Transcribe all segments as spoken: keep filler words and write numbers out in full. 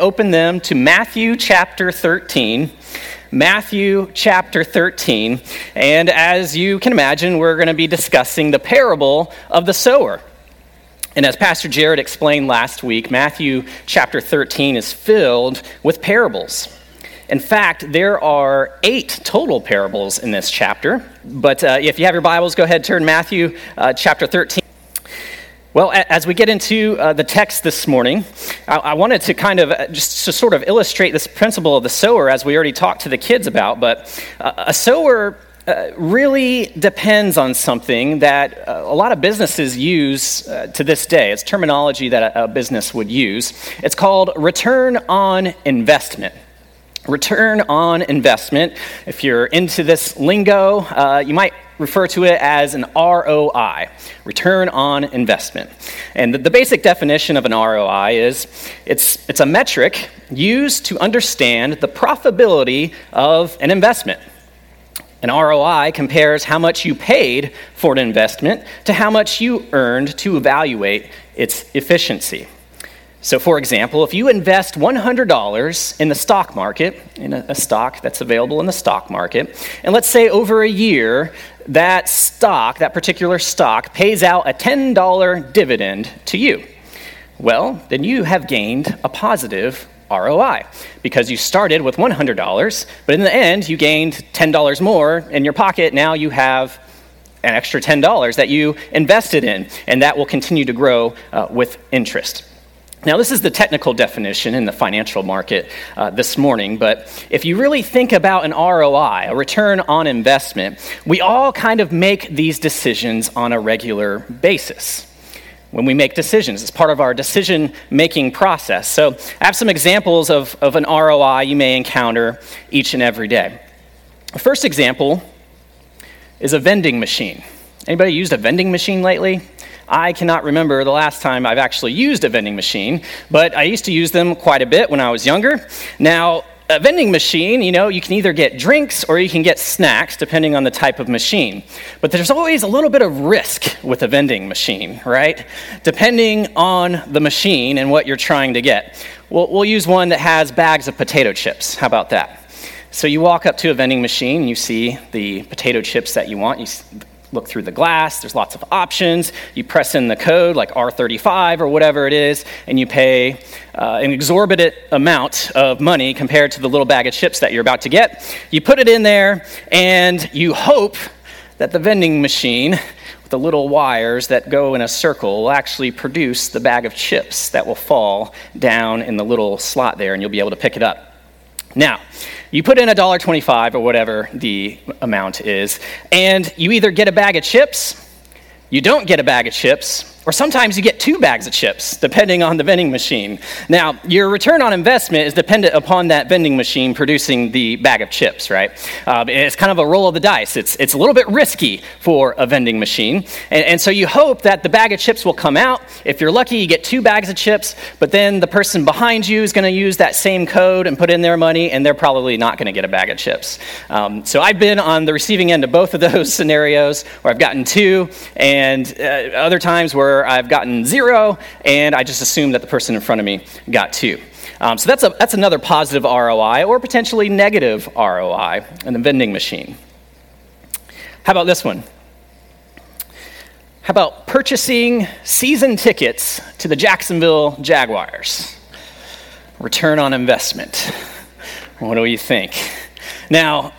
Open them to Matthew chapter thirteen. Matthew chapter thirteen. And as you can imagine, we're going to be discussing the parable of the sower. And as Pastor Jared explained last week, Matthew chapter thirteen is filled with parables. In fact, there are eight total parables in this chapter. But uh, if you have your Bibles, go ahead and turn Matthew uh, chapter thirteen. Well, as we get into uh, the text this morning, I, I wanted to kind of uh, just to sort of illustrate this principle of the sower, as we already talked to the kids about, but uh, a sower uh, really depends on something that uh, a lot of businesses use uh, to this day. It's terminology that a, a business would use. It's called return on investment. Return on investment. If you're into this lingo, uh, you might refer to it as an R O I, return on investment. And the, the basic definition of an R O I is it's it's a metric used to understand the profitability of an investment. An R O I compares how much you paid for an investment to how much you earned to evaluate its efficiency. So, for example, if you invest one hundred dollars in the stock market, in a, a stock that's available in the stock market, and let's say over a year, that stock, that particular stock, pays out a ten dollars dividend to you, well, then you have gained a positive R O I because you started with one hundred dollars, but in the end, you gained ten dollars more in your pocket. Now you have an extra ten dollars that you invested in, and that will continue to grow uh, with interest. Now, this is the technical definition in the financial market uh, this morning, but if you really think about an R O I, a return on investment, we all kind of make these decisions on a regular basis. When we make decisions, it's part of our decision-making process. So I have some examples of, of an R O I you may encounter each and every day. The first example is a vending machine. Anybody used a vending machine lately? I cannot remember the last time I've actually used a vending machine, but I used to use them quite a bit when I was younger. Now, a vending machine, you know, you can either get drinks or you can get snacks, depending on the type of machine. But there's always a little bit of risk with a vending machine, right? Depending on the machine and what you're trying to get. We'll, we'll use one that has bags of potato chips. How about that? So you walk up to a vending machine, you see the potato chips that you want. You see, look through the glass, there's lots of options. You press in the code like R thirty-five or whatever it is, and you pay uh, an exorbitant amount of money compared to the little bag of chips that you're about to get. You put it in there, and you hope that the vending machine, with the little wires that go in a circle, will actually produce the bag of chips that will fall down in the little slot there, and you'll be able to pick it up. Now, you put in one dollar and twenty-five cents or whatever the amount is, and you either get a bag of chips, you don't get a bag of chips, or sometimes you get two bags of chips, depending on the vending machine. Now, your return on investment is dependent upon that vending machine producing the bag of chips, right? Uh, it's kind of a roll of the dice. It's it's a little bit risky for a vending machine, and, and so you hope that the bag of chips will come out. If you're lucky, you get two bags of chips, but then the person behind you is going to use that same code and put in their money, and they're probably not going to get a bag of chips. Um, so I've been on the receiving end of both of those scenarios, where I've gotten two, and uh, other times where I've gotten zero, and I just assumed that the person in front of me got two. Um, so that's a, that's another positive R O I, or potentially negative R O I in the vending machine. How about this one? How about purchasing season tickets to the Jacksonville Jaguars? Return on investment. What do you think? Now,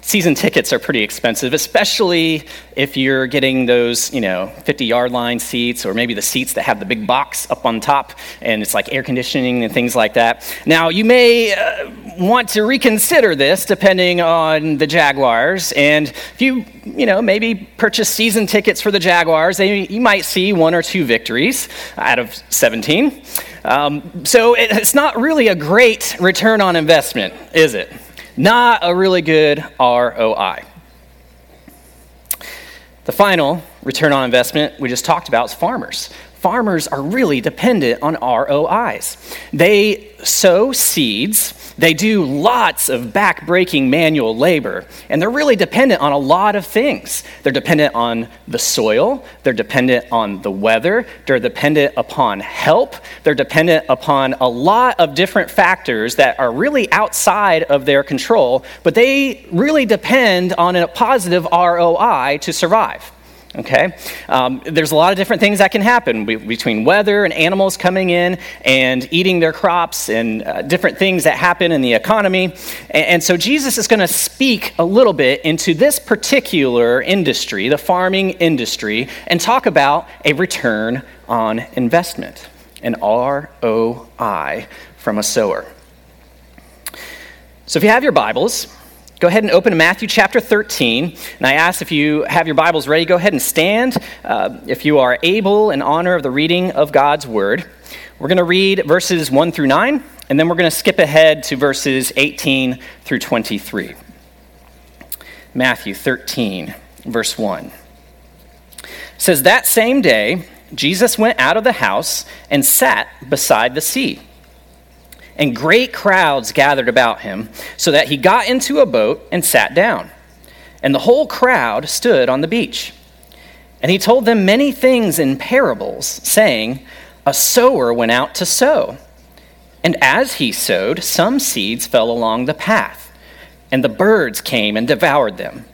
season tickets are pretty expensive, especially if you're getting those, you know, fifty-yard line seats, or maybe the seats that have the big box up on top, and it's like air conditioning and things like that. Now, you may uh, want to reconsider this depending on the Jaguars, and if you, you know, maybe purchase season tickets for the Jaguars, they, you might see one or two victories out of seventeen. Um, so it, it's not really a great return on investment, is it? Not a really good R O I. The final return on investment we just talked about is farmers. farmers are really dependent on R O Is. They sow seeds, they do lots of back-breaking manual labor, and they're really dependent on a lot of things. They're dependent on the soil, they're dependent on the weather, they're dependent upon help, they're dependent upon a lot of different factors that are really outside of their control, but they really depend on a positive R O I to survive. Okay, um, there's a lot of different things that can happen we, between weather and animals coming in and eating their crops and uh, different things that happen in the economy. And, and so Jesus is going to speak a little bit into this particular industry, the farming industry, and talk about a return on investment, an R O I from a sower. So if you have your Bibles, go ahead and open to Matthew chapter thirteen, and I ask if you have your Bibles ready, go ahead and stand uh, if you are able in honor of the reading of God's Word. We're going to read verses one through nine, and then we're going to skip ahead to verses eighteen through twenty-three. Matthew thirteen, verse one. It says, "That same day, Jesus went out of the house and sat beside the sea. And great crowds gathered about him, so that he got into a boat and sat down. And the whole crowd stood on the beach. And he told them many things in parables, saying, A sower went out to sow. And as he sowed, some seeds fell along the path, and the birds came and devoured them.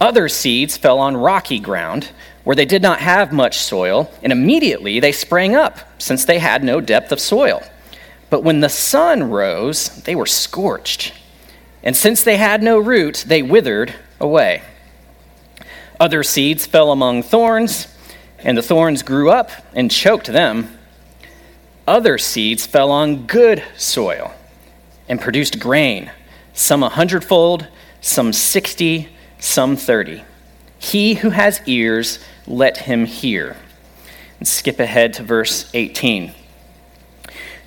Other seeds fell on rocky ground, where they did not have much soil, and immediately they sprang up, since they had no depth of soil. But when the sun rose, they were scorched. And since they had no root, they withered away. Other seeds fell among thorns, and the thorns grew up and choked them. Other seeds fell on good soil and produced grain, some a hundredfold, some sixty, some thirty. He who has ears, let him hear." And skip ahead to verse eighteen.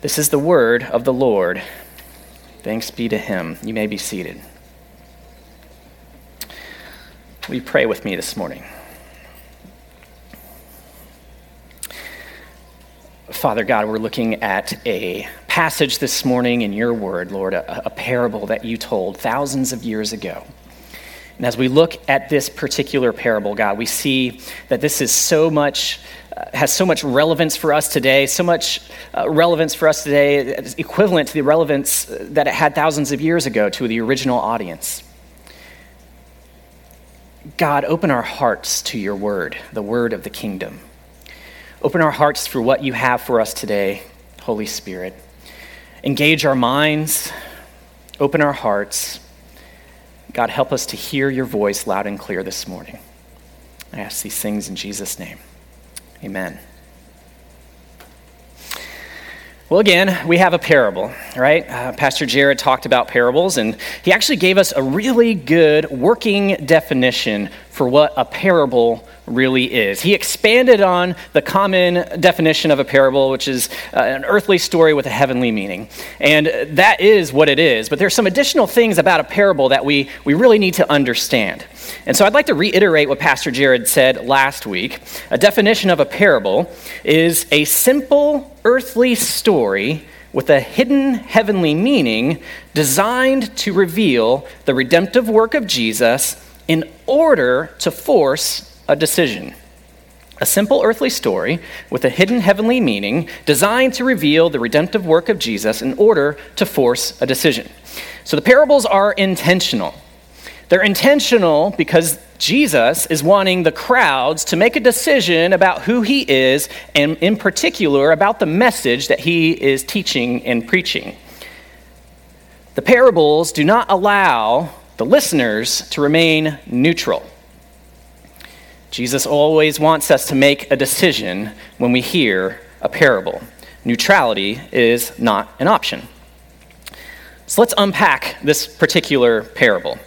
This is the word of the Lord. Thanks be to him." You may be seated. Will you pray with me this morning? Father God, we're looking at a passage this morning in your word, Lord, a, a parable that you told thousands of years ago. And as we look at this particular parable, God, we see that this is so much, uh, has so much relevance for us today, so much uh, relevance for us today, is equivalent to the relevance that it had thousands of years ago to the original audience. God, open our hearts to your word, the word of the kingdom. Open our hearts for what you have for us today, Holy Spirit. Engage our minds, open our hearts. God, help us to hear your voice loud and clear this morning. I ask these things in Jesus' name. Amen. Well, again, we have a parable, right? Uh, Pastor Jared talked about parables, and he actually gave us a really good working definition for what a parable really is. He expanded on the common definition of a parable, which is uh, an earthly story with a heavenly meaning. And that is what it is, but there's some additional things about a parable that we, we really need to understand. And so I'd like to reiterate what Pastor Jared said last week. A definition of a parable is a simple earthly story with a hidden heavenly meaning designed to reveal the redemptive work of Jesus in order to force a decision. A simple earthly story with a hidden heavenly meaning designed to reveal the redemptive work of Jesus in order to force a decision. So the parables are intentional. They're intentional because Jesus is wanting the crowds to make a decision about who he is, and in particular about the message that he is teaching and preaching. The parables do not allow the listeners to remain neutral. Jesus always wants us to make a decision when we hear a parable. Neutrality is not an option. So let's unpack this particular parable.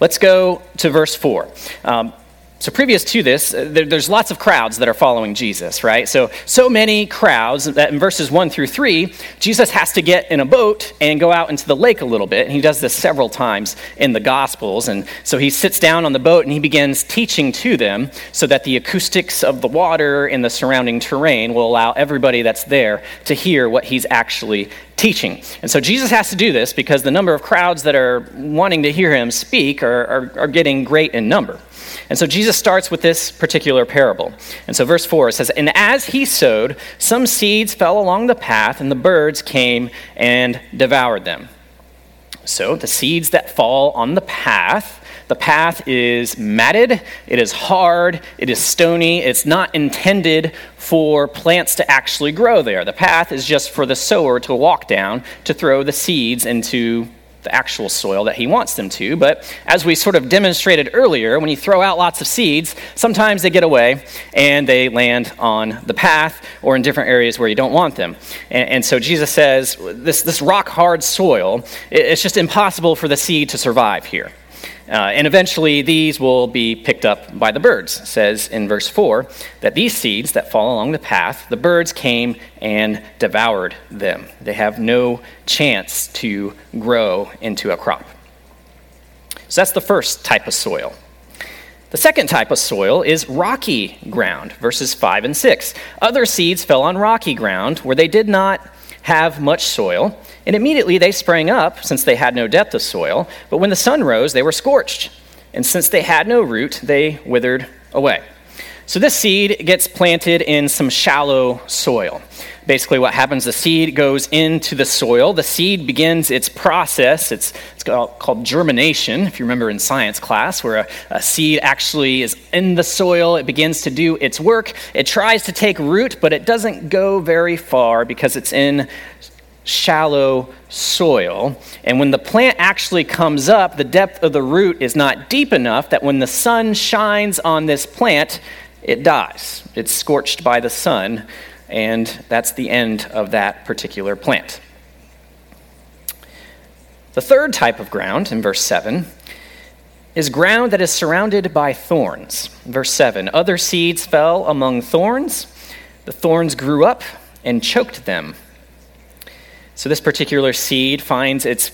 Let's go to verse four. Um, so previous to this, there, there's lots of crowds that are following Jesus, right? So, so many crowds that in verses one through three, Jesus has to get in a boat and go out into the lake a little bit. And he does this several times in the Gospels. And so he sits down on the boat and he begins teaching to them so that the acoustics of the water and the surrounding terrain will allow everybody that's there to hear what he's actually teaching. And so Jesus has to do this because the number of crowds that are wanting to hear him speak are, are, are getting great in number. And so Jesus starts with this particular parable. And so verse four, it says, "And as he sowed, some seeds fell along the path, and the birds came and devoured them." So the seeds that fall on the path, the path is matted, it is hard, it is stony, it's not intended for plants to actually grow there. The path is just for the sower to walk down to throw the seeds into the actual soil that he wants them to. But as we sort of demonstrated earlier, when you throw out lots of seeds, sometimes they get away and they land on the path or in different areas where you don't want them. And, and so Jesus says, this, this rock-hard soil, it, it's just impossible for the seed to survive here. Uh, and eventually these will be picked up by the birds. It says in verse four that these seeds that fall along the path, the birds came and devoured them. They have no chance to grow into a crop. So that's the first type of soil. The second type of soil is rocky ground, verses five and six. "Other seeds fell on rocky ground where they did not have much soil, and immediately they sprang up, since they had no depth of soil. But when the sun rose, they were scorched, and since they had no root, they withered away." So this seed gets planted in some shallow soil. Basically what happens, the seed goes into the soil. The seed begins its process. It's, it's called germination, if you remember in science class, where a, a seed actually is in the soil. It begins to do its work. It tries to take root, but it doesn't go very far because it's in shallow soil. And when the plant actually comes up, the depth of the root is not deep enough that when the sun shines on this plant, it dies. It's scorched by the sun. And that's the end of that particular plant. The third type of ground, in verse seven, is ground that is surrounded by thorns. Verse seven, "Other seeds fell among thorns. The thorns grew up and choked them." So this particular seed finds its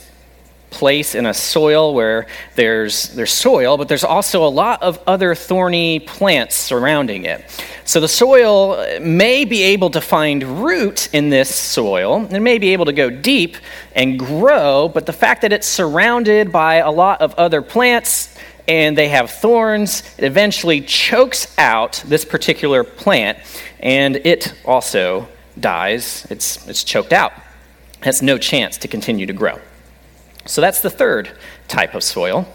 place in a soil where there's there's soil, but there's also a lot of other thorny plants surrounding it. So the soil may be able to find root in this soil, and may be able to go deep and grow, but the fact that it's surrounded by a lot of other plants and they have thorns, it eventually chokes out this particular plant, and it also dies. It's it's choked out. It has no chance to continue to grow. So that's the third type of soil.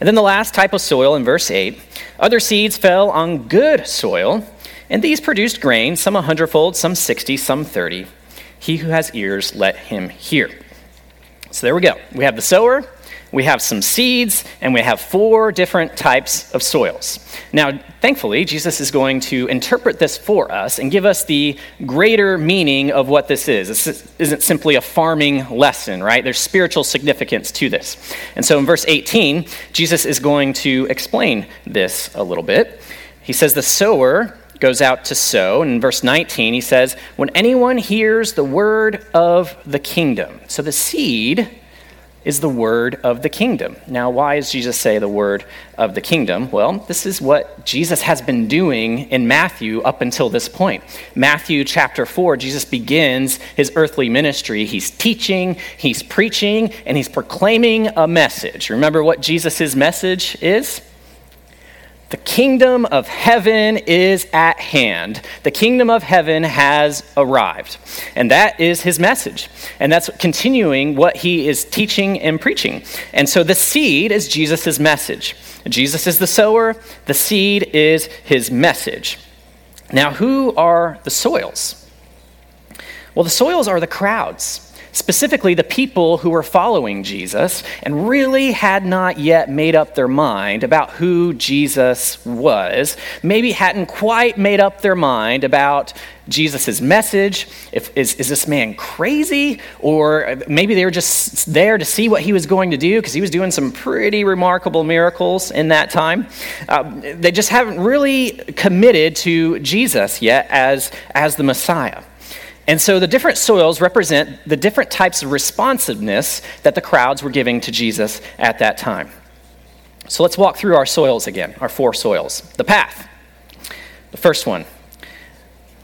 And then the last type of soil in verse eight, "Other seeds fell on good soil, and these produced grain, some a hundredfold, some sixty, some thirty. He who has ears, let him hear." So there we go. We have the sower, we have some seeds, and we have four different types of soils. Now, thankfully, Jesus is going to interpret this for us and give us the greater meaning of what this is. This isn't simply a farming lesson, right? There's spiritual significance to this. And so in verse eighteen, Jesus is going to explain this a little bit. He says the sower goes out to sow. And in verse nineteen, he says, "When anyone hears the word of the kingdom." So the seed is the word of the kingdom. Now, why does Jesus say the word of the kingdom? Well, this is what Jesus has been doing in Matthew up until this point. Matthew chapter four, Jesus begins his earthly ministry. He's teaching, he's preaching, and he's proclaiming a message. Remember what Jesus' message is? The kingdom of heaven is at hand. The kingdom of heaven has arrived. And that is his message. And that's continuing what he is teaching and preaching. And so the seed is Jesus' message. Jesus is the sower. The seed is his message. Now, who are the soils? Well, the soils are the crowds, specifically the people who were following Jesus and really had not yet made up their mind about who Jesus was, maybe hadn't quite made up their mind about Jesus' message. If, is, is this man crazy? Or maybe they were just there to see what he was going to do, because he was doing some pretty remarkable miracles in that time. Um, they just haven't really committed to Jesus yet as, as the Messiah. And so the different soils represent the different types of responsiveness that the crowds were giving to Jesus at that time. So let's walk through our soils again, our four soils. The path. The first one,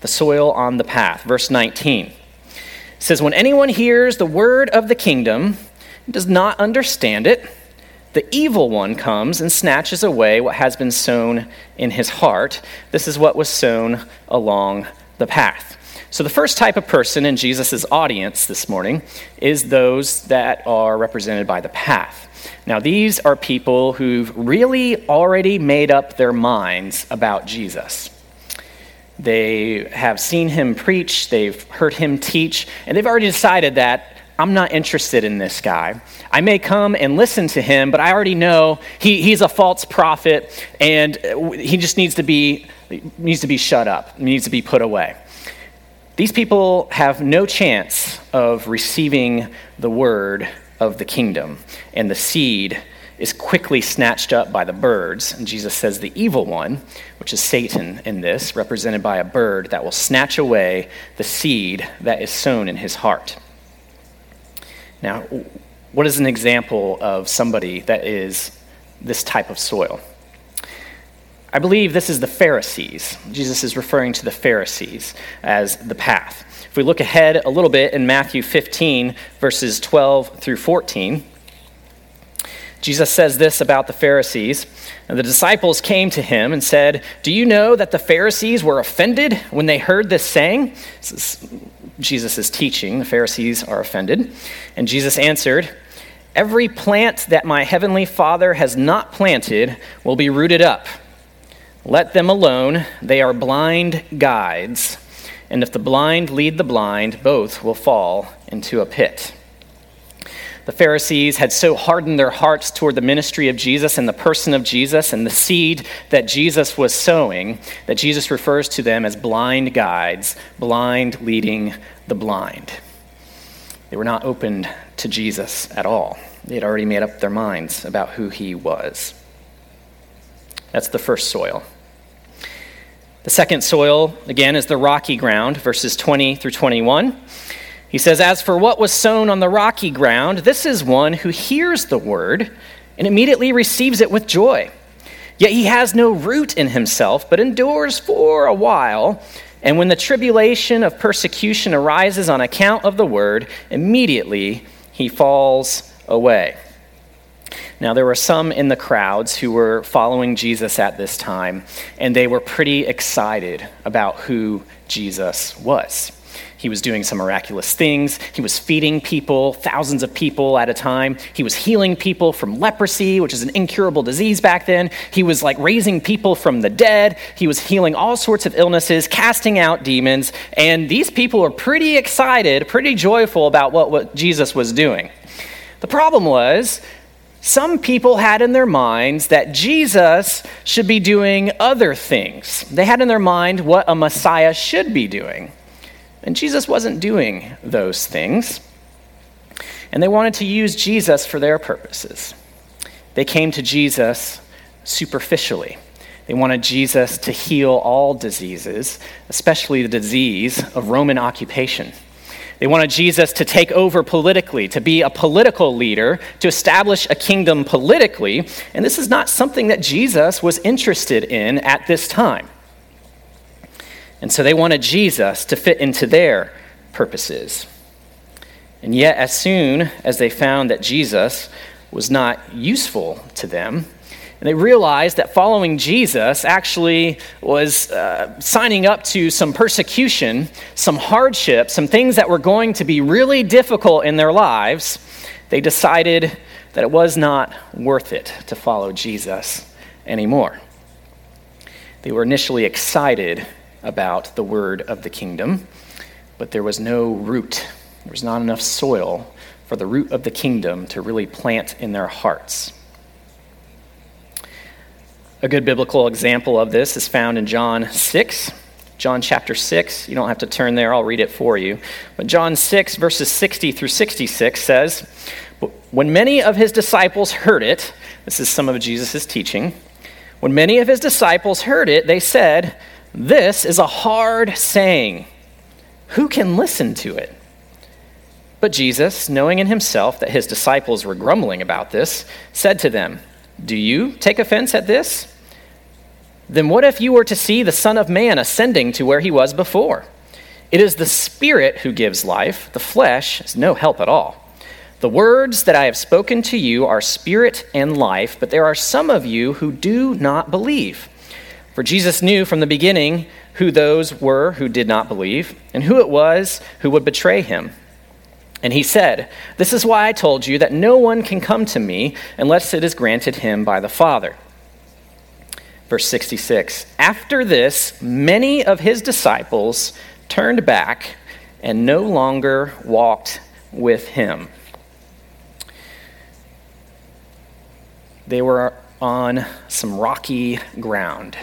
the soil on the path. Verse nineteen, it says, "When anyone hears the word of the kingdom and does not understand it, the evil one comes and snatches away what has been sown in his heart. This is what was sown along the path." So the first type of person in Jesus' audience this morning is those that are represented by the path. Now, these are people who've really already made up their minds about Jesus. They have seen him preach, they've heard him teach, and they've already decided that I'm not interested in this guy. I may come and listen to him, but I already know he, he's a false prophet, and he just needs to be needs to be shut up, needs to be put away. These people have no chance of receiving the word of the kingdom, and the seed is quickly snatched up by the birds. And Jesus says the evil one, which is Satan in this, represented by a bird that will snatch away the seed that is sown in his heart. Now, what is an example of somebody that is this type of soil? I believe this is the Pharisees. Jesus is referring to the Pharisees as the path. If we look ahead a little bit in Matthew fifteen, verses twelve through fourteen, Jesus says this about the Pharisees. "And the disciples came to him and said, 'Do you know that the Pharisees were offended when they heard this saying?'" This is Jesus' teaching. The Pharisees are offended. "And Jesus answered, 'Every plant that my heavenly Father has not planted will be rooted up. Let them alone. They are blind guides. And if the blind lead the blind, both will fall into a pit.'" The Pharisees had so hardened their hearts toward the ministry of Jesus and the person of Jesus and the seed that Jesus was sowing that Jesus refers to them as blind guides, blind leading the blind. They were not open to Jesus at all. They had already made up their minds about who he was. That's the first soil. The second soil, again, is the rocky ground, verses twenty through twenty-one. He says, "As for what was sown on the rocky ground, this is one who hears the word and immediately receives it with joy. Yet he has no root in himself, but endures for a while. And when the tribulation of persecution arises on account of the word, immediately he falls away." Now, there were some in the crowds who were following Jesus at this time, and they were pretty excited about who Jesus was. He was doing some miraculous things. He was feeding people, thousands of people at a time. He was healing people from leprosy, which is an incurable disease back then. He was like raising people from the dead. He was healing all sorts of illnesses, casting out demons. And these people were pretty excited, pretty joyful about what, what Jesus was doing. The problem was, some people had in their minds that Jesus should be doing other things. They had in their mind what a Messiah should be doing. And Jesus wasn't doing those things. And they wanted to use Jesus for their purposes. They came to Jesus superficially. They wanted Jesus to heal all diseases, especially the disease of Roman occupation. They wanted Jesus to take over politically, to be a political leader, to establish a kingdom politically. And this is not something that Jesus was interested in at this time. And so they wanted Jesus to fit into their purposes. And yet, as soon as they found that Jesus was not useful to them, And they realized that following Jesus actually was uh, signing up to some persecution, some hardship, some things that were going to be really difficult in their lives. They decided that it was not worth it to follow Jesus anymore. They were initially excited about the word of the kingdom, but there was no root. There was not enough soil for the root of the kingdom to really plant in their hearts. A good biblical example of this is found in John six. John chapter six, you don't have to turn there, I'll read it for you. But John six, verses sixty through sixty-six says, "When many of his disciples heard it," this is some of Jesus' teaching, "when many of his disciples heard it, they said, 'This is a hard saying. Who can listen to it?' But Jesus, knowing in himself that his disciples were grumbling about this, said to them, 'Do you take offense at this? Then what if you were to see the Son of Man ascending to where he was before? It is the Spirit who gives life. The flesh is no help at all. The words that I have spoken to you are spirit and life, but there are some of you who do not believe.' For Jesus knew from the beginning who those were who did not believe, and who it was who would betray him. And he said, 'This is why I told you that no one can come to me unless it is granted him by the Father.'" Verse sixty-six, "After this, many of his disciples turned back and no longer walked with him." They were on some rocky ground.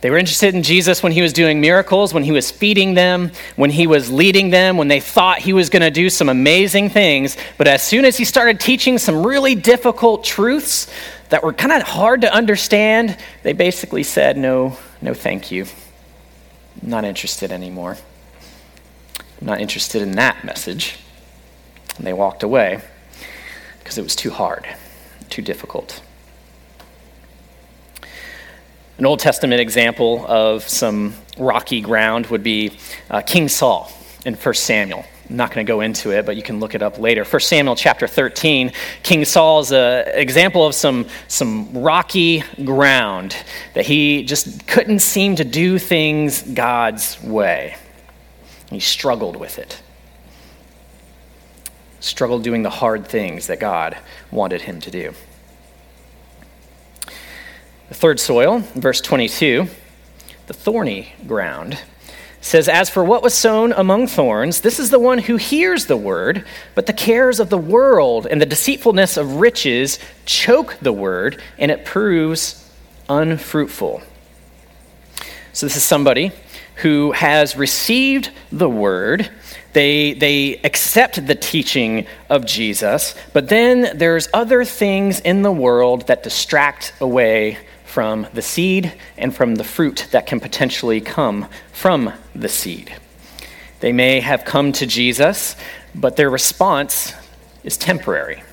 They were interested in Jesus when he was doing miracles, when he was feeding them, when he was leading them, when they thought he was going to do some amazing things. But as soon as he started teaching some really difficult truths that were kind of hard to understand, they basically said, no, no, thank you. I'm not interested anymore. I'm not interested in that message. And they walked away because it was too hard, too difficult. An Old Testament example of some rocky ground would be uh, King Saul in First Samuel. I'm not going to go into it, but you can look it up later. First Samuel chapter thirteen, King Saul is an example of some, some rocky ground that he just couldn't seem to do things God's way. He struggled with it. Struggled doing the hard things that God wanted him to do. The third soil, verse twenty-two, the thorny ground, says, "As for what was sown among thorns, this is the one who hears the word, but the cares of the world and the deceitfulness of riches choke the word, and it proves unfruitful." So this is somebody who has received the word. They, they accept the teaching of Jesus, but then there's other things in the world that distract away from the seed and from the fruit that can potentially come from the seed. They may have come to Jesus, but their response is temporary.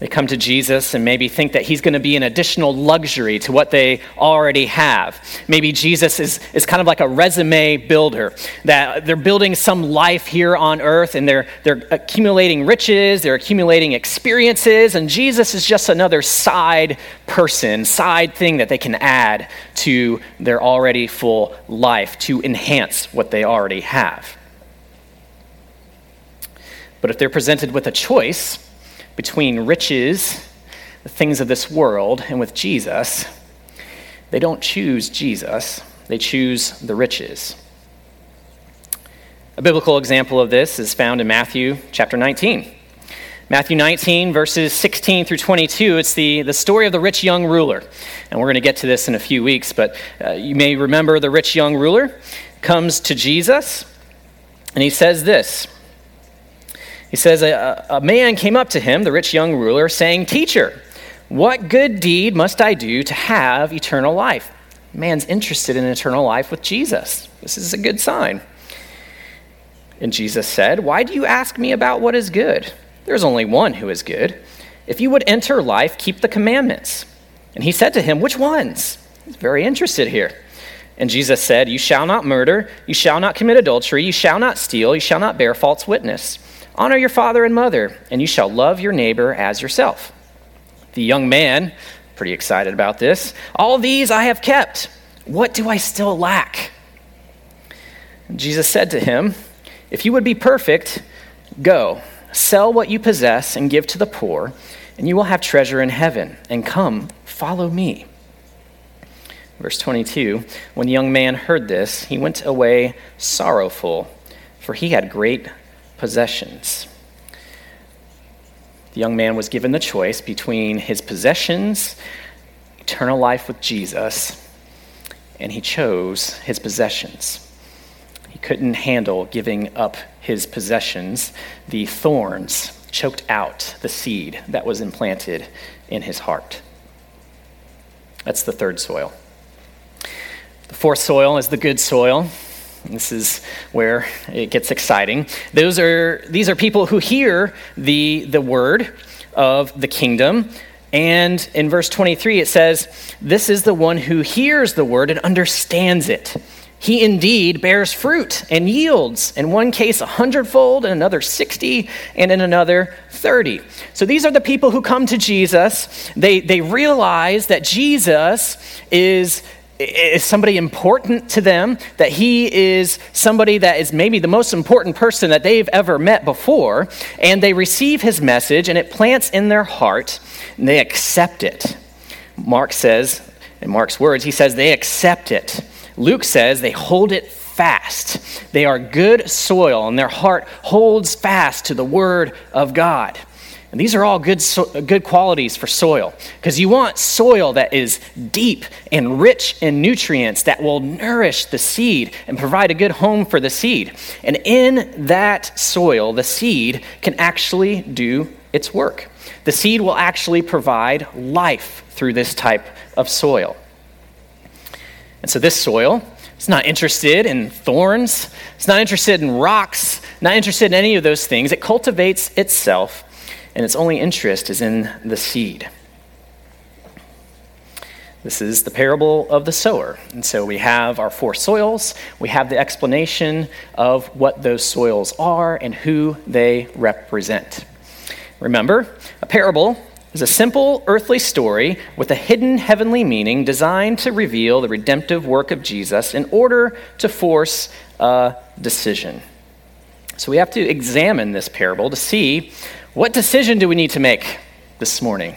They come to Jesus and maybe think that he's going to be an additional luxury to what they already have. Maybe Jesus is, is kind of like a resume builder, that they're building some life here on earth and they're, they're accumulating riches, they're accumulating experiences, and Jesus is just another side person, side thing that they can add to their already full life to enhance what they already have. But if they're presented with a choice between riches, the things of this world, and with Jesus, they don't choose Jesus, they choose the riches. A biblical example of this is found in Matthew chapter nineteen. Matthew nineteen, verses sixteen through twenty-two, it's the, the story of the rich young ruler. And we're going to get to this in a few weeks, but uh, you may remember the rich young ruler comes to Jesus, and he says this. He says, a, a man came up to him, the rich young ruler, saying, "Teacher, what good deed must I do to have eternal life?" Man's interested in eternal life with Jesus. This is a good sign. And Jesus said, "Why do you ask me about what is good? There is only one who is good. If you would enter life, keep the commandments." And he said to him, "Which ones?" He's very interested here. And Jesus said, "You shall not murder, you shall not commit adultery, you shall not steal, you shall not bear false witness. Honor your father and mother, and you shall love your neighbor as yourself. the young man, pretty excited about this. All these I have kept. What do I still lack? Jesus said to him, if you would be perfect, go, sell what you possess and give to the poor, and you will have treasure in heaven. And come, follow me. Verse twenty-two, when the young man heard this, he went away sorrowful, for he had great possessions. The young man was given the choice between his possessions, eternal life with Jesus, and he chose his possessions. He couldn't handle giving up his possessions. The thorns choked out the seed that was implanted in his heart. That's the third soil. The fourth soil is the good soil. This is where it gets exciting. Those are these are people who hear the the word of the kingdom. And in verse twenty-three, it says, this is the one who hears the word and understands it. He indeed bears fruit and yields, in one case a hundredfold, in another sixty, and in another thirty. So these are the people who come to Jesus. They they realize that Jesus is is somebody important to them, that he is somebody that is maybe the most important person that they've ever met before, and they receive his message, and it plants in their heart, and they accept it. Mark says, in Mark's words, he says they accept it. Luke says they hold it fast. They are good soil, and their heart holds fast to the word of God. And these are all good so- good qualities for soil, because you want soil that is deep and rich in nutrients that will nourish the seed and provide a good home for the seed. And in that soil, the seed can actually do its work. The seed will actually provide life through this type of soil. And so this soil, it's not interested in thorns. It's not interested in rocks. Not interested in any of those things. It cultivates itself, and its only interest is in the seed. This is the parable of the sower. And so we have our four soils. We have the explanation of what those soils are and who they represent. Remember, a parable is a simple earthly story with a hidden heavenly meaning designed to reveal the redemptive work of Jesus in order to force a decision. So we have to examine this parable to see, what decision do we need to make this morning?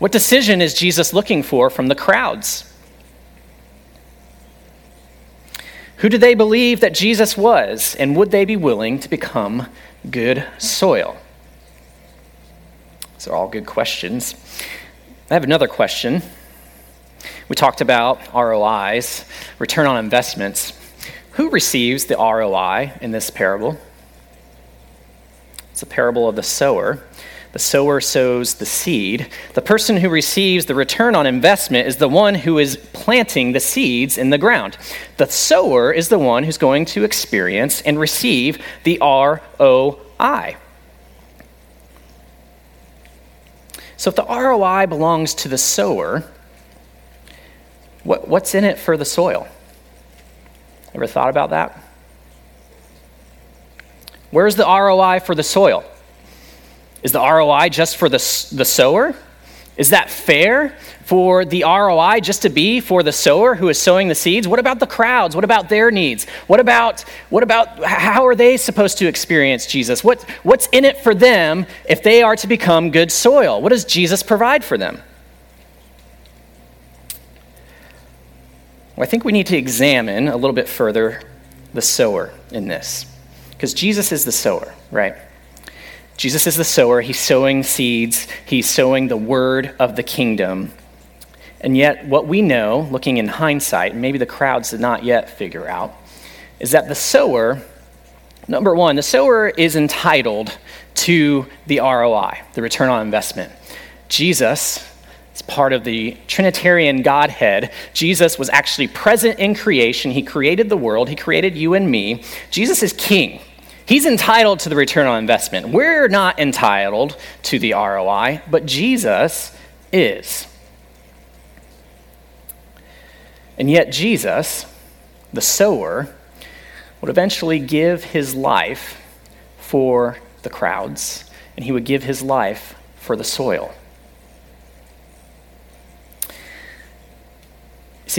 What decision is Jesus looking for from the crowds? Who do they believe that Jesus was, and would they be willing to become good soil? These are all good questions. I have another question. We talked about R O Is, return on investments. Who receives the R O I in this parable? It's a parable of the sower. The sower sows the seed. The person who receives the return on investment is the one who is planting the seeds in the ground. The sower is the one who's going to experience and receive the R O I. So if the R O I belongs to the sower, what, what's in it for the soil? Ever thought about that? Where's the R O I for the soil? Is the R O I just for the the sower? Is that fair for the R O I just to be for the sower who is sowing the seeds? What about the crowds? What about their needs? What about what about how are they supposed to experience Jesus? What what's in it for them if they are to become good soil? What does Jesus provide for them? Well, I think we need to examine a little bit further the sower in this. Because Jesus is the sower, right? Jesus is the sower. He's sowing seeds. He's sowing the word of the kingdom. And yet what we know, looking in hindsight, and maybe the crowds did not yet figure out, is that the sower, number one, the sower is entitled to the R O I, the return on investment. Jesus, as part of the Trinitarian Godhead, Jesus was actually present in creation. He created the world. He created you and me. Jesus is king. He's entitled to the return on investment. We're not entitled to the R O I, but Jesus is. And yet Jesus, the sower, would eventually give his life for the crowds, and he would give his life for the soil.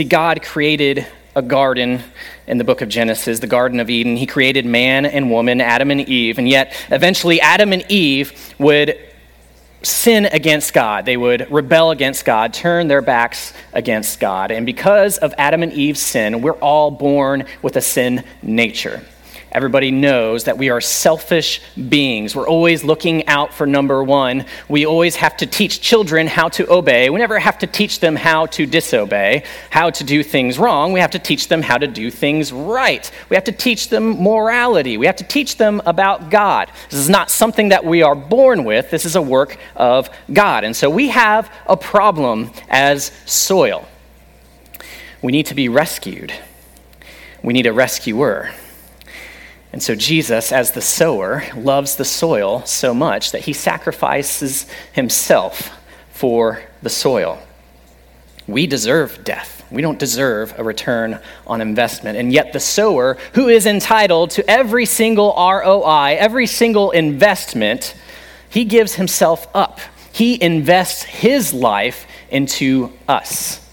See, God created a garden in the book of Genesis, the Garden of Eden. He created man and woman, Adam and Eve, and yet eventually Adam and Eve would sin against God. They would rebel against God, turn their backs against God. And because of Adam and Eve's sin, we're all born with a sin nature. Everybody knows that we are selfish beings. We're always looking out for number one. We always have to teach children how to obey. We never have to teach them how to disobey, how to do things wrong. We have to teach them how to do things right. We have to teach them morality. We have to teach them about God. This is not something that we are born with. This is a work of God. And so we have a problem as soil. We need to be rescued. We need a rescuer. And so Jesus, as the sower, loves the soil so much that he sacrifices himself for the soil. We deserve death. We don't deserve a return on investment. And yet the sower, who is entitled to every single R O I, every single investment, he gives himself up. He invests his life into us.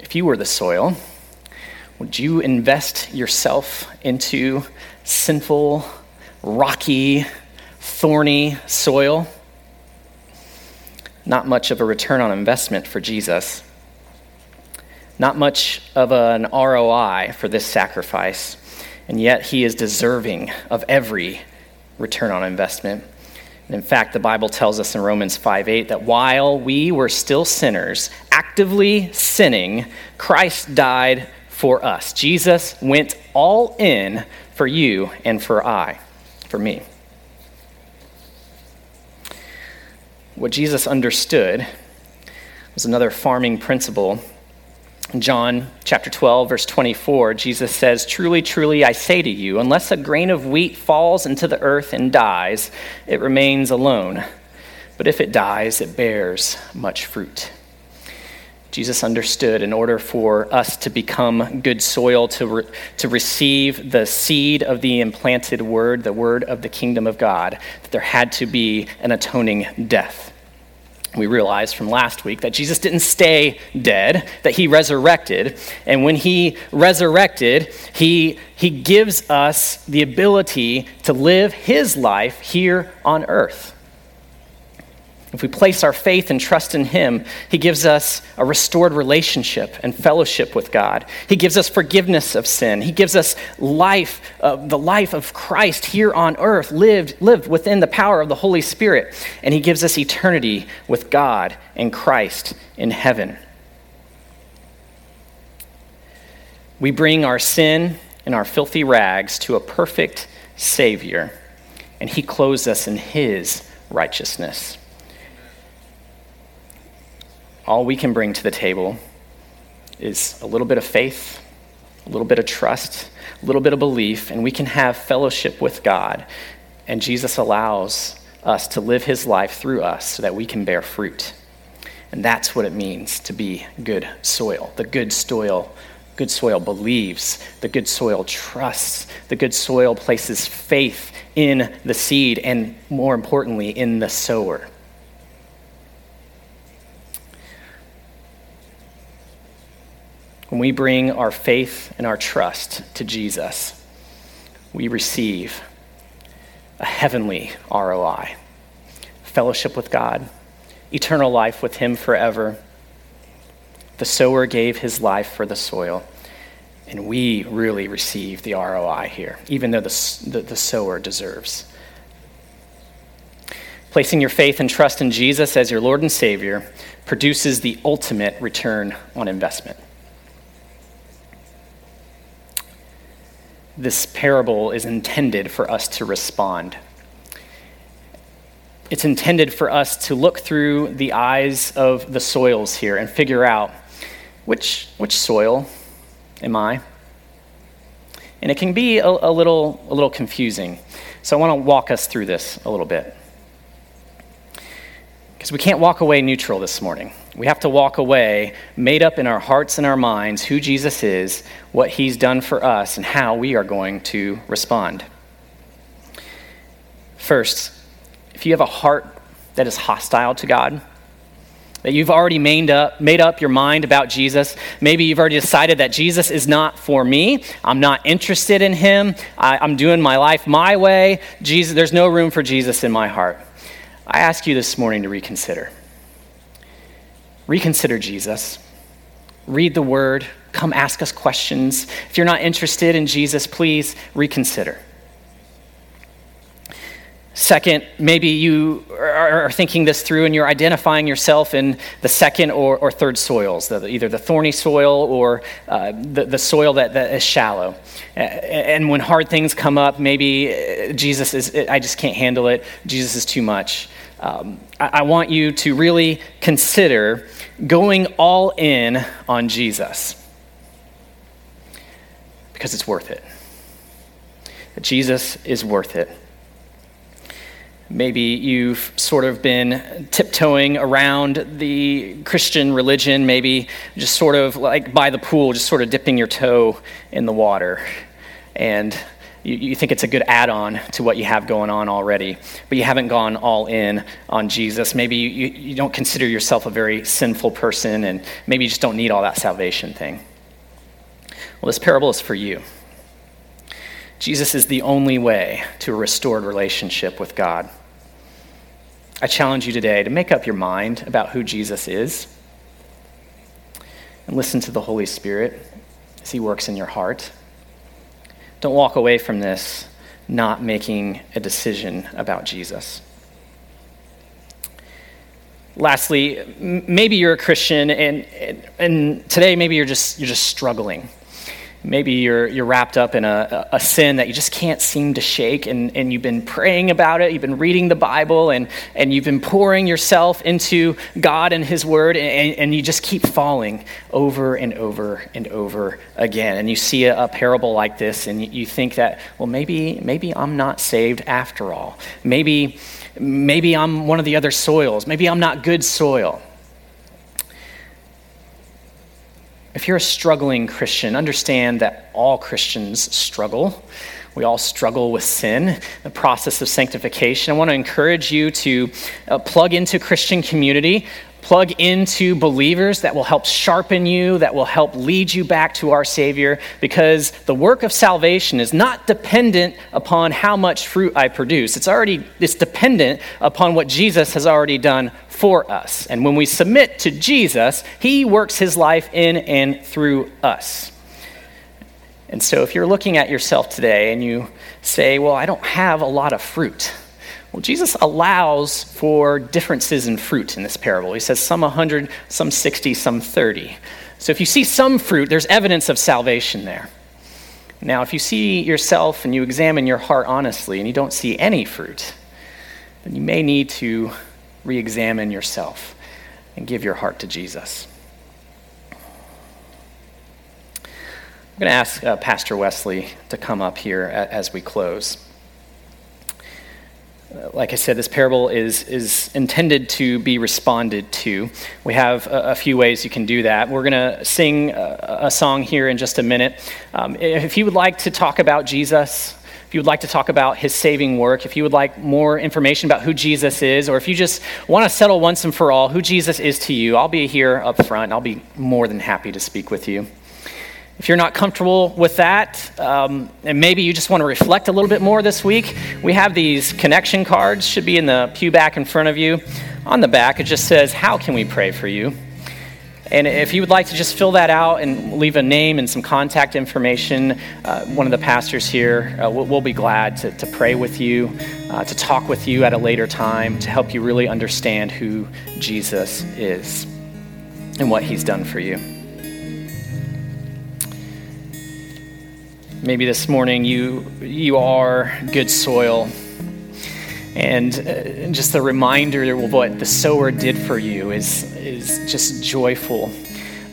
If you were the soil, would you invest yourself into sinful, rocky, thorny soil? Not much of a return on investment for Jesus. Not much of an R O I for this sacrifice. And yet he is deserving of every return on investment. And in fact, the Bible tells us in Romans five eight that while we were still sinners, actively sinning, Christ died for us. Jesus went all in for you and for I, for me. What Jesus understood was another farming principle. In John chapter twelve, verse twenty-four, Jesus says, "Truly, truly, I say to you, unless a grain of wheat falls into the earth and dies, it remains alone. But if it dies, it bears much fruit." Jesus understood in order for us to become good soil, to re- to receive the seed of the implanted word, the word of the kingdom of God, that there had to be an atoning death. We realized from last week that Jesus didn't stay dead, that he resurrected. And when he resurrected, he, he gives us the ability to live his life here on earth. If we place our faith and trust in him, he gives us a restored relationship and fellowship with God. He gives us forgiveness of sin. He gives us life, uh, the life of Christ here on earth, lived, lived within the power of the Holy Spirit. And he gives us eternity with God and Christ in heaven. We bring our sin and our filthy rags to a perfect Savior, and he clothes us in his righteousness. All we can bring to the table is a little bit of faith, a little bit of trust, a little bit of belief, and we can have fellowship with God. And Jesus allows us to live his life through us so that we can bear fruit. And that's what it means to be good soil. The good soil, good soil believes, the good soil trusts, the good soil places faith in the seed, and more importantly, in the sower. When we bring our faith and our trust to Jesus, we receive a heavenly R O I, fellowship with God, eternal life with him forever. The sower gave his life for the soil, and we really receive the R O I here, even though the, the, the sower deserves. Placing your faith and trust in Jesus as your Lord and Savior produces the ultimate return on investment. This parable is intended for us to respond. It's intended for us to look through the eyes of the soils here and figure out which which soil am I? And it can be a, a little a little confusing. So I want to walk us through this a little bit. Because we can't walk away neutral this morning. We have to walk away made up in our hearts and our minds who Jesus is, what he's done for us, and how we are going to respond. First, if you have a heart that is hostile to God, that you've already made up, made up your mind about Jesus. Maybe you've already decided that Jesus is not for me. I'm not interested in him. I, I'm doing my life my way. Jesus, there's no room for Jesus in my heart. I ask you this morning to reconsider. Reconsider Jesus. Read the word. Come ask us questions. If you're not interested in Jesus, please reconsider. Second, maybe you are thinking this through and you're identifying yourself in the second or, or third soils, the, either the thorny soil or uh, the, the soil that, that is shallow. And when hard things come up, maybe Jesus is, I just can't handle it. Jesus is too much. Um, I, I want you to really consider going all in on Jesus because it's worth it. Jesus is worth it. Maybe you've sort of been tiptoeing around the Christian religion, maybe just sort of like by the pool, just sort of dipping your toe in the water. And you, you think it's a good add-on to what you have going on already, but you haven't gone all in on Jesus. Maybe you, you don't consider yourself a very sinful person, and maybe you just don't need all that salvation thing. Well, this parable is for you. Jesus is the only way to a restored relationship with God. I challenge you today to make up your mind about who Jesus is and listen to the Holy Spirit as he works in your heart. Don't walk away from this not making a decision about Jesus. Lastly, maybe you're a Christian and, and, and today maybe you're just you're just struggling. Maybe you're you're wrapped up in a, a sin that you just can't seem to shake, and, and you've been praying about it, you've been reading the Bible, and, and you've been pouring yourself into God and his word, and, and you just keep falling over and over and over again. And you see a, a parable like this, and you, you think that, well, maybe maybe I'm not saved after all. Maybe, maybe I'm one of the other soils. Maybe I'm not good soil. If you're a struggling Christian, understand that all Christians struggle. We all struggle with sin, the process of sanctification. I want to encourage you to uh, plug into Christian community, plug into believers that will help sharpen you, that will help lead you back to our Savior, because the work of salvation is not dependent upon how much fruit I produce. It's already it's dependent upon what Jesus has already done for us. And when we submit to Jesus, he works his life in and through us. And so if you're looking at yourself today and you say, well, I don't have a lot of fruit. Well, Jesus allows for differences in fruit in this parable. He says some one hundred, some sixty, some thirty. So if you see some fruit, there's evidence of salvation there. Now, if you see yourself and you examine your heart honestly and you don't see any fruit, then you may need to re-examine yourself and give your heart to Jesus. I'm going to ask uh, Pastor Wesley to come up here as we close. Like I said, this parable is is intended to be responded to. We have a, a few ways you can do that. We're going to sing a, a song here in just a minute. Um, if you would like to talk about Jesus, if you would like to talk about his saving work, if you would like more information about who Jesus is, or if you just want to settle once and for all who Jesus is to you, I'll be here up front. I'll be more than happy to speak with you. If you're not comfortable with that, um, and maybe you just want to reflect a little bit more this week, we have these connection cards, should be in the pew back in front of you. On the back, it just says, how can we pray for you? And if you would like to just fill that out and leave a name and some contact information, uh, one of the pastors here, uh, we'll, we'll be glad to, to pray with you, uh, to talk with you at a later time, to help you really understand who Jesus is and what he's done for you. Maybe this morning you you are good soil. And just a reminder of what the sower did for you is, is just joyful.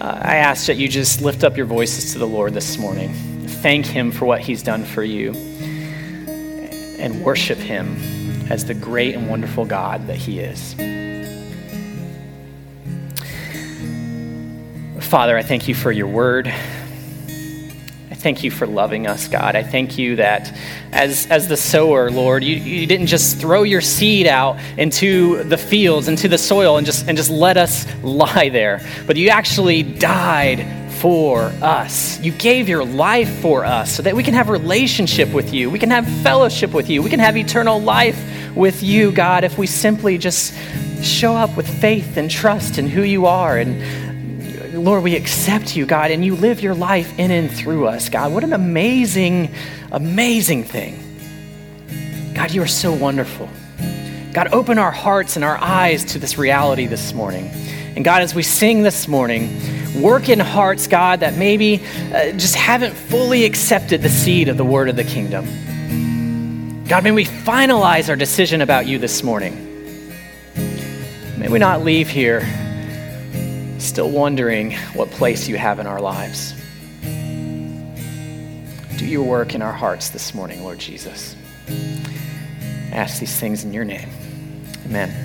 Uh, I ask that you just lift up your voices to the Lord this morning. Thank him for what he's done for you. And worship him as the great and wonderful God that he is. Father, I thank you for your word. I thank you for loving us, God. I thank you that as as the sower, Lord, you, you didn't just throw your seed out into the fields, into the soil, and just and just let us lie there. But you actually died for us. You gave your life for us so that we can have relationship with you. We can have fellowship with you. We can have eternal life with you, God, if we simply just show up with faith and trust in who you are. And Lord, we accept you, God, and you live your life in and through us, God. What an amazing, amazing thing. God, you are so wonderful. God, open our hearts and our eyes to this reality this morning. And God, as we sing this morning, work in hearts, God, that maybe uh, just haven't fully accepted the seed of the word of the kingdom. God, may we finalize our decision about you this morning. May we not leave here still wondering what place you have in our lives. Do your work in our hearts this morning, Lord Jesus. I ask these things in your name. Amen.